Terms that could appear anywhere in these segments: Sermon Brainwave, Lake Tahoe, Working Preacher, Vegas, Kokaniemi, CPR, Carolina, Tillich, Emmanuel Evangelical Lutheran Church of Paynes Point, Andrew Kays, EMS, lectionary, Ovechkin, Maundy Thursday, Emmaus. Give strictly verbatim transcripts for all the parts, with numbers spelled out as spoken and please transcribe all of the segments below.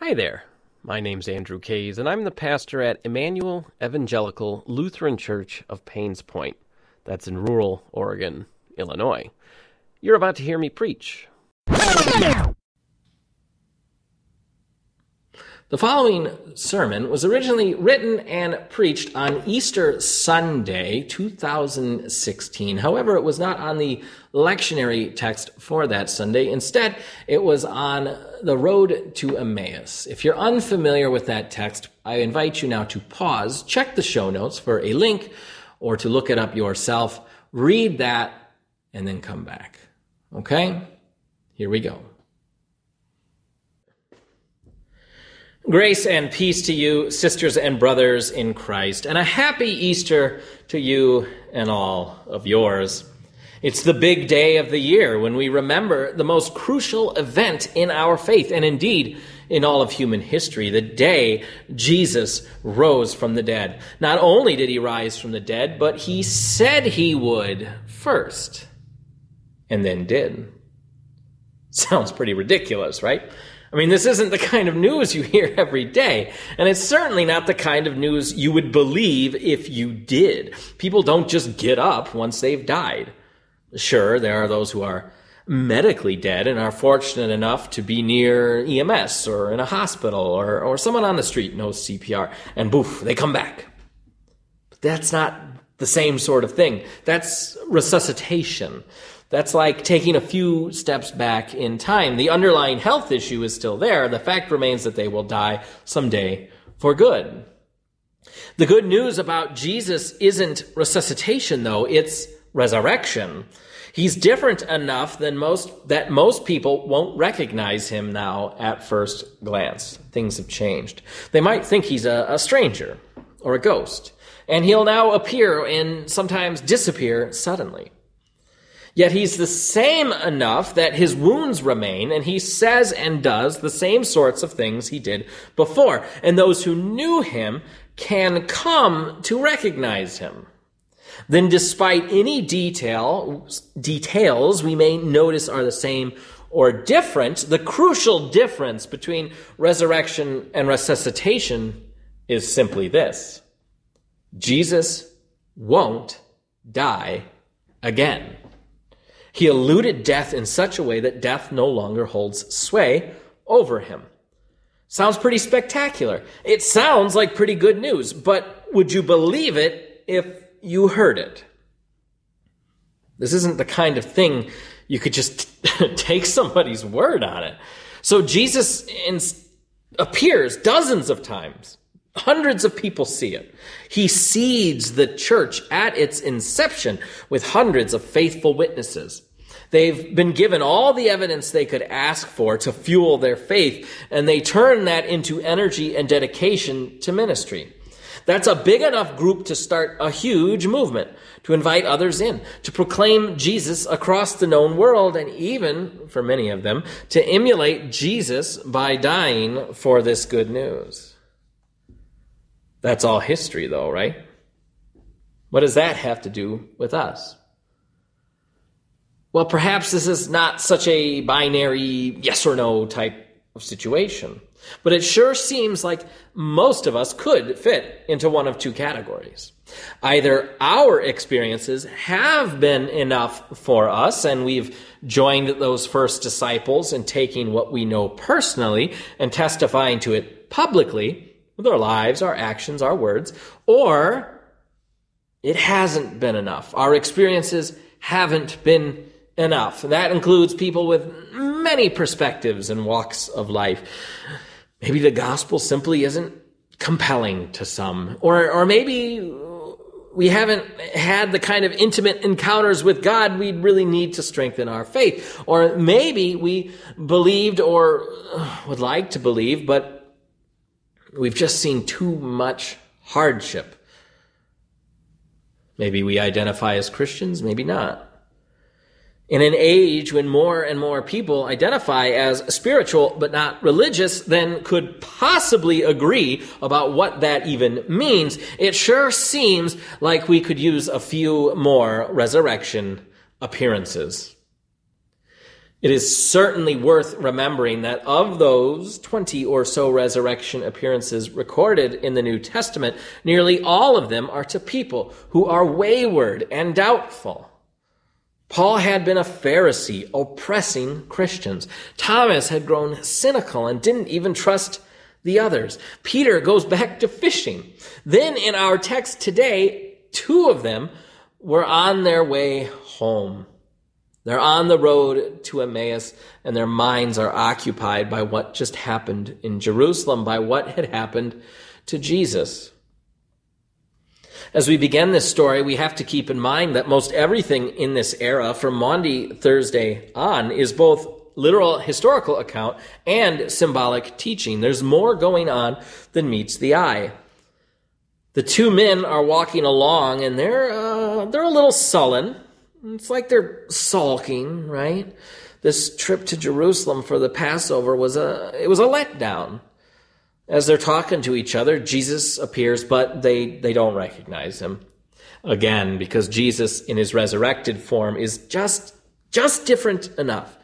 Hi there, my name's Andrew Kays, and I'm the pastor at Emmanuel Evangelical Lutheran Church of Paynes Point. That's in rural Oregon, Illinois. You're about to hear me preach. The following sermon was originally written and preached on Easter Sunday, two thousand sixteen. However, it was not on the lectionary text for that Sunday. Instead, it was on the road to Emmaus. If you're unfamiliar with that text, I invite you now to pause, check the show notes for a link, or to look it up yourself, read that, and then come back. Okay? Here we go. Grace and peace to you, sisters and brothers in Christ, and a happy Easter to you and all of yours. It's the big day of the year when we remember the most crucial event in our faith, and indeed in all of human history, the day Jesus rose from the dead. Not only did he rise from the dead, but he said he would first, and then did. Sounds pretty ridiculous, right? I mean, this isn't the kind of news you hear every day, and it's certainly not the kind of news you would believe if you did. People don't just get up once they've died. Sure, there are those who are medically dead and are fortunate enough to be near E M S or in a hospital or, or someone on the street knows C P R, and boof, they come back. But that's not the same sort of thing. That's resuscitation. That's like taking a few steps back in time. The underlying health issue is still there. The fact remains that they will die someday for good. The good news about Jesus isn't resuscitation, though. It's resurrection. He's different enough than most that most people won't recognize him now at first glance. Things have changed. They might think he's a, a stranger or a ghost, and he'll now appear and sometimes disappear suddenly. Yet he's the same enough that his wounds remain, and he says and does the same sorts of things he did before. And those who knew him can come to recognize him. Then despite any detail, details we may notice are the same or different, the crucial difference between resurrection and resuscitation is simply this: Jesus won't die again. He eluded death in such a way that death no longer holds sway over him. Sounds pretty spectacular. It sounds like pretty good news, but would you believe it if you heard it? This isn't the kind of thing you could just take somebody's word on it. So Jesus appears dozens of times. Hundreds of people see it. He seeds the church at its inception with hundreds of faithful witnesses. They've been given all the evidence they could ask for to fuel their faith, and they turn that into energy and dedication to ministry. That's a big enough group to start a huge movement, to invite others in, to proclaim Jesus across the known world, and even, for many of them, to emulate Jesus by dying for this good news. That's all history, though, right? What does that have to do with us? Well, perhaps this is not such a binary yes or no type of situation, but it sure seems like most of us could fit into one of two categories. Either our experiences have been enough for us, and we've joined those first disciples in taking what we know personally and testifying to it publicly, with our lives, our actions, our words, or it hasn't been enough. Our experiences haven't been enough. That includes people with many perspectives and walks of life. Maybe the gospel simply isn't compelling to some, or, or maybe we haven't had the kind of intimate encounters with God we'd really need to strengthen our faith, or maybe we believed or would like to believe, but we've just seen too much hardship. Maybe we identify as Christians, maybe not. In an age when more and more people identify as spiritual but not religious than could possibly agree about what that even means, it sure seems like we could use a few more resurrection appearances. It is certainly worth remembering that of those twenty or so resurrection appearances recorded in the New Testament, nearly all of them are to people who are wayward and doubtful. Paul had been a Pharisee, oppressing Christians. Thomas had grown cynical and didn't even trust the others. Peter goes back to fishing. Then in our text today, two of them were on their way home. They're on the road to Emmaus, and their minds are occupied by what just happened in Jerusalem, by what had happened to Jesus. As we begin this story, we have to keep in mind that most everything in this era, from Maundy Thursday on, is both literal historical account and symbolic teaching. There's more going on than meets the eye. The two men are walking along, and they're uh, they're a little sullen. It's like they're sulking, right? This trip to Jerusalem for the Passover was a it was a letdown. As they're talking to each other, Jesus appears, but they, they don't recognize him. Again, because Jesus in his resurrected form is just just different enough.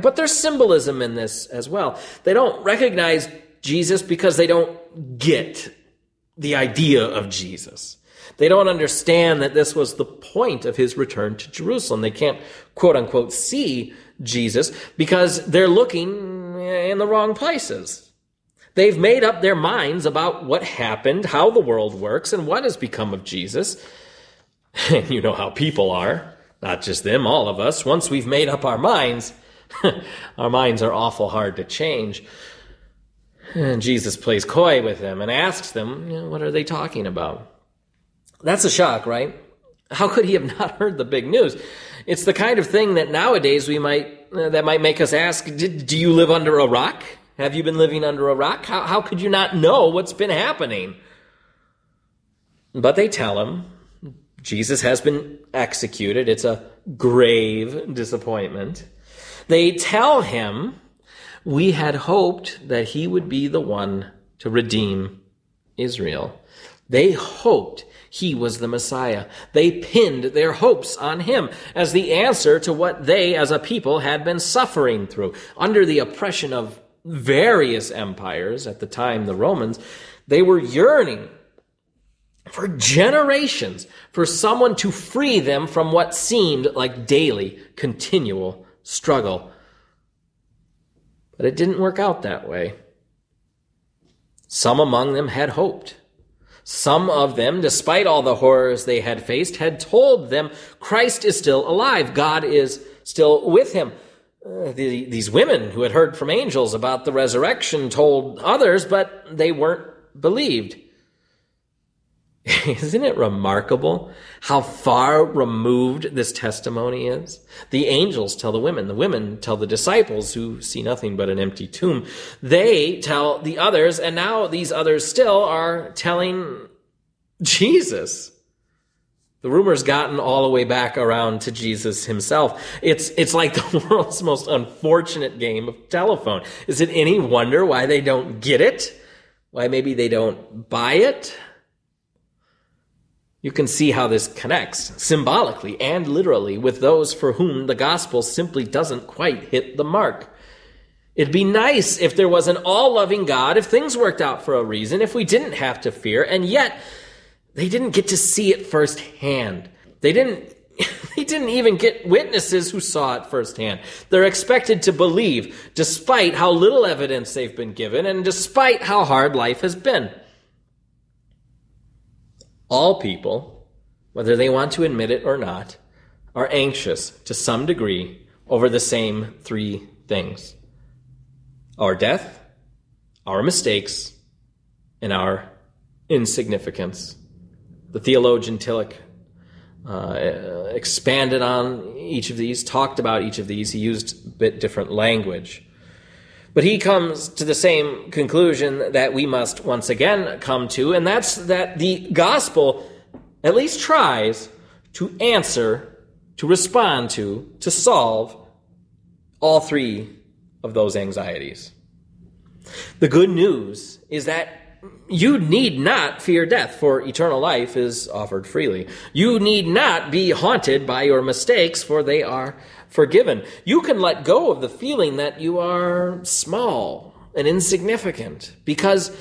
But there's symbolism in this as well. They don't recognize Jesus because they don't get the idea of Jesus. They don't understand that this was the point of his return to Jerusalem. They can't, quote unquote, see Jesus because they're looking in the wrong places. They've made up their minds about what happened, how the world works, and what has become of Jesus. And you know how people are, not just them, all of us. Once we've made up our minds, our minds are awful hard to change. And Jesus plays coy with them and asks them, you know, what are they talking about? That's a shock, right? How could he have not heard the big news? It's the kind of thing that nowadays we might, uh, that might make us ask, do you live under a rock? Have you been living under a rock? How, how could you not know what's been happening? But they tell him Jesus has been executed. It's a grave disappointment. They tell him we had hoped that he would be the one to redeem Israel. They hoped he was the Messiah. They pinned their hopes on him as the answer to what they as a people had been suffering through under the oppression of various empires, at the time the Romans. They were yearning for generations for someone to free them from what seemed like daily, continual struggle. But it didn't work out that way. Some among them had hoped. Some of them, despite all the horrors they had faced, had told them Christ is still alive, God is still with him. Uh, the, these women who had heard from angels about the resurrection told others, but they weren't believed. Isn't it remarkable how far removed this testimony is? The angels tell the women. The women tell the disciples, who see nothing but an empty tomb. They tell the others, and now these others still are telling Jesus. The rumor's gotten all the way back around to Jesus himself. It's it's like the world's most unfortunate game of telephone. Is it any wonder why they don't get it? Why maybe they don't buy it? You can see how this connects symbolically and literally with those for whom the gospel simply doesn't quite hit the mark. It'd be nice if there was an all-loving God, if things worked out for a reason, if we didn't have to fear, and yet they didn't get to see it firsthand. They didn't, they didn't even get witnesses who saw it firsthand. They're expected to believe despite how little evidence they've been given and despite how hard life has been. All people, whether they want to admit it or not, are anxious to some degree over the same three things: our death, our mistakes, and our insignificance. The theologian Tillich uh, expanded on each of these, talked about each of these. He used a bit different language. But he comes to the same conclusion that we must once again come to, and that's that the gospel at least tries to answer, to respond to, to solve all three of those anxieties. The good news is that you need not fear death, for eternal life is offered freely. You need not be haunted by your mistakes, for they are forgiven. You can let go of the feeling that you are small and insignificant, because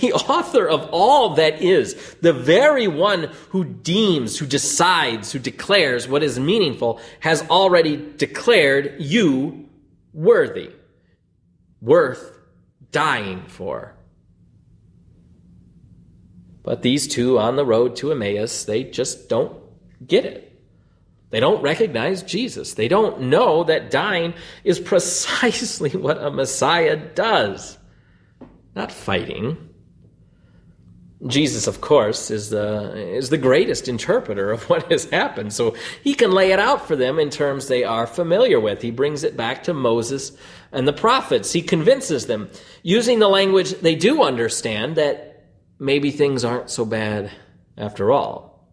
the author of all that is, the very one who deems, who decides, who declares what is meaningful, has already declared you worthy, worth dying for. But these two on the road to Emmaus, they just don't get it. They don't recognize Jesus. They don't know that dying is precisely what a Messiah does. Not fighting. Jesus, of course, is the is the greatest interpreter of what has happened, so he can lay it out for them in terms they are familiar with. He brings it back to Moses and the prophets. He convinces them, using the language they do understand, that maybe things aren't so bad after all.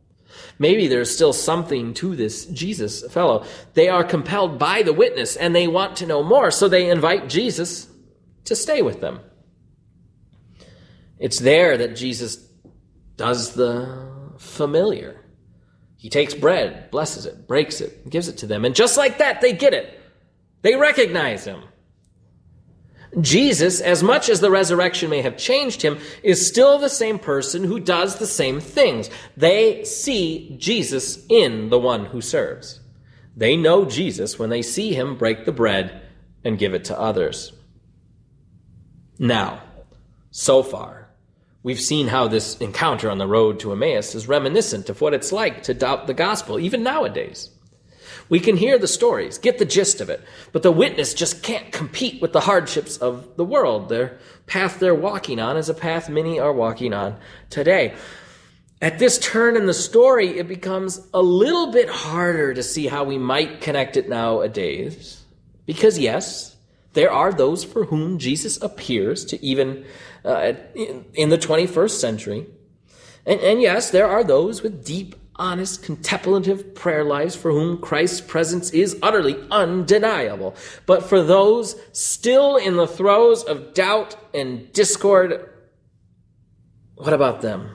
Maybe there's still something to this Jesus fellow. They are compelled by the witness, and they want to know more, so they invite Jesus to stay with them. It's there that Jesus does the familiar. He takes bread, blesses it, breaks it, gives it to them. And just like that, they get it. They recognize him. Jesus, as much as the resurrection may have changed him, is still the same person who does the same things. They see Jesus in the one who serves. They know Jesus when they see him break the bread and give it to others. Now, so far, we've seen how this encounter on the road to Emmaus is reminiscent of what it's like to doubt the gospel, even nowadays. We can hear the stories, get the gist of it, but the witness just can't compete with the hardships of the world. Their path they're walking on is a path many are walking on today. At this turn in the story, it becomes a little bit harder to see how we might connect it nowadays, because yes, there are those for whom Jesus appears to even uh, in, in the twenty-first century. And, and yes, there are those with deep, honest, contemplative prayer lives for whom Christ's presence is utterly undeniable. But for those still in the throes of doubt and discord, what about them?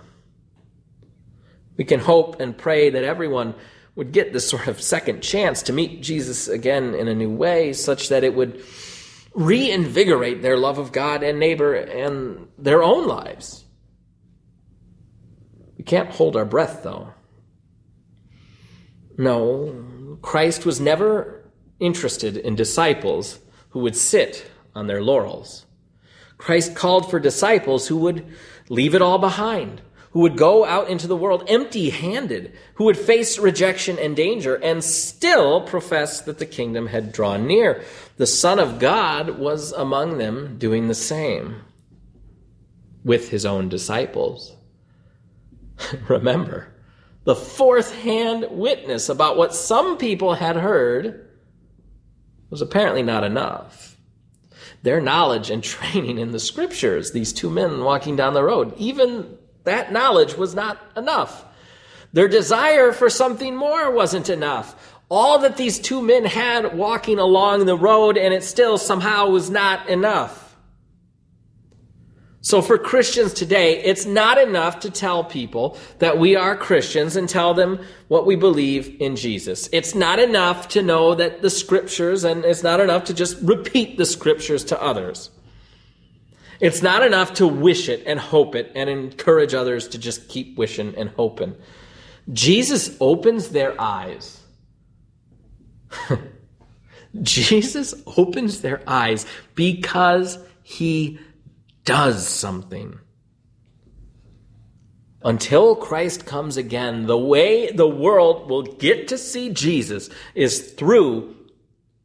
We can hope and pray that everyone would get this sort of second chance to meet Jesus again in a new way, such that it would reinvigorate their love of God and neighbor and their own lives. We can't hold our breath, though. No, Christ was never interested in disciples who would sit on their laurels. Christ called for disciples who would leave it all behind, who would go out into the world empty-handed, who would face rejection and danger and still profess that the kingdom had drawn near. The Son of God was among them doing the same with his own disciples. Remember, the fourth-hand witness about what some people had heard was apparently not enough. Their knowledge and training in the scriptures, these two men walking down the road, even that knowledge was not enough. Their desire for something more wasn't enough. All that these two men had walking along the road, and it still somehow was not enough. So for Christians today, it's not enough to tell people that we are Christians and tell them what we believe in Jesus. It's not enough to know that the scriptures, and it's not enough to just repeat the scriptures to others. It's not enough to wish it and hope it and encourage others to just keep wishing and hoping. Jesus opens their eyes. Jesus opens their eyes because he does something. Until Christ comes again, the way the world will get to see Jesus is through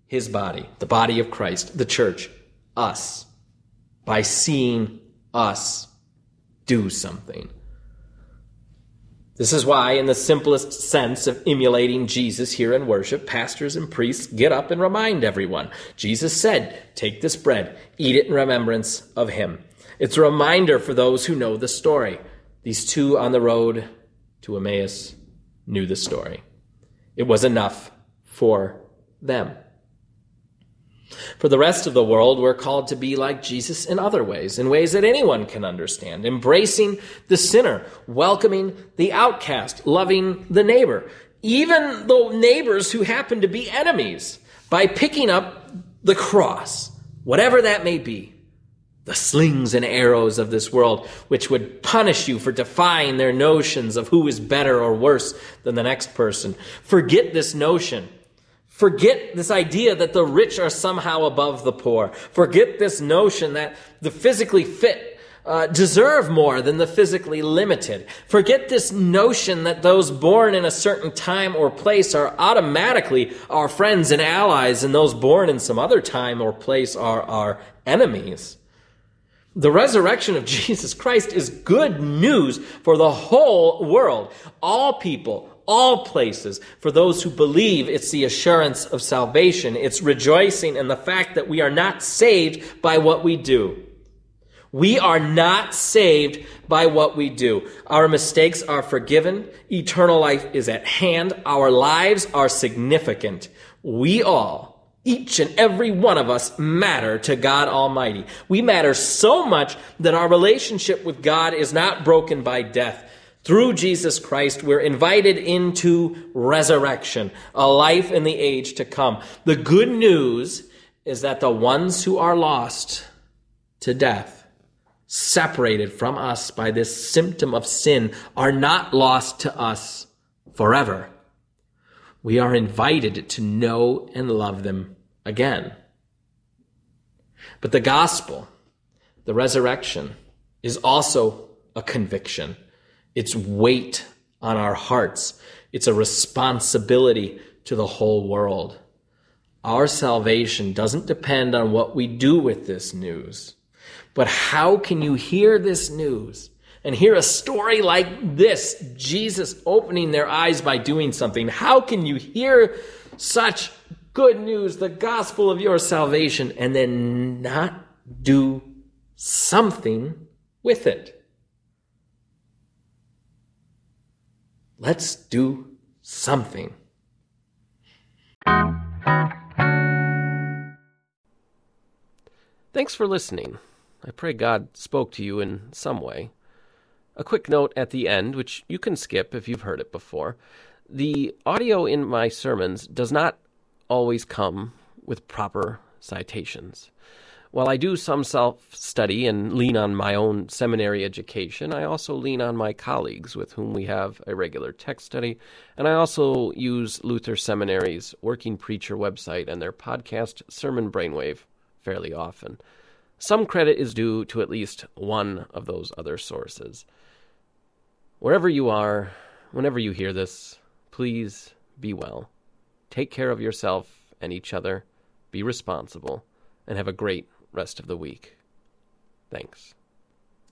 his body, the body of Christ, the church, us. By seeing us do something. This is why, in the simplest sense of emulating Jesus here in worship, pastors and priests get up and remind everyone. Jesus said, "Take this bread, eat it in remembrance of him." It's a reminder for those who know the story. These two on the road to Emmaus knew the story. It was enough for them. For the rest of the world, we're called to be like Jesus in other ways, in ways that anyone can understand, embracing the sinner, welcoming the outcast, loving the neighbor, even the neighbors who happen to be enemies, by picking up the cross, whatever that may be, the slings and arrows of this world, which would punish you for defying their notions of who is better or worse than the next person. Forget this notion. Forget this idea that the rich are somehow above the poor. Forget this notion that the physically fit uh, deserve more than the physically limited. Forget this notion that those born in a certain time or place are automatically our friends and allies, and those born in some other time or place are our enemies. The resurrection of Jesus Christ is good news for the whole world, all people, all places. For those who believe, it's the assurance of salvation. It's rejoicing in the fact that we are not saved by what we do. We are not saved by what we do. Our mistakes are forgiven. Eternal life is at hand. Our lives are significant. We all, each and every one of us, matter to God Almighty. We matter so much that our relationship with God is not broken by death. Through Jesus Christ, we're invited into resurrection, a life in the age to come. The good news is that the ones who are lost to death, separated from us by this symptom of sin, are not lost to us forever. We are invited to know and love them again. But the gospel, the resurrection, is also a conviction. It's weight on our hearts. It's a responsibility to the whole world. Our salvation doesn't depend on what we do with this news. But how can you hear this news and hear a story like this, Jesus opening their eyes by doing something? How can you hear such good news, the gospel of your salvation, and then not do something with it? Let's do something. Thanks for listening. I pray God spoke to you in some way. A quick note at the end, which you can skip if you've heard it before. The audio in my sermons does not always come with proper citations. While I do some self-study and lean on my own seminary education, I also lean on my colleagues with whom we have a regular text study, and I also use Luther Seminary's Working Preacher website and their podcast, Sermon Brainwave, fairly often. Some credit is due to at least one of those other sources. Wherever you are, whenever you hear this, please be well. Take care of yourself and each other. Be responsible, and have a great rest of the week. Thanks.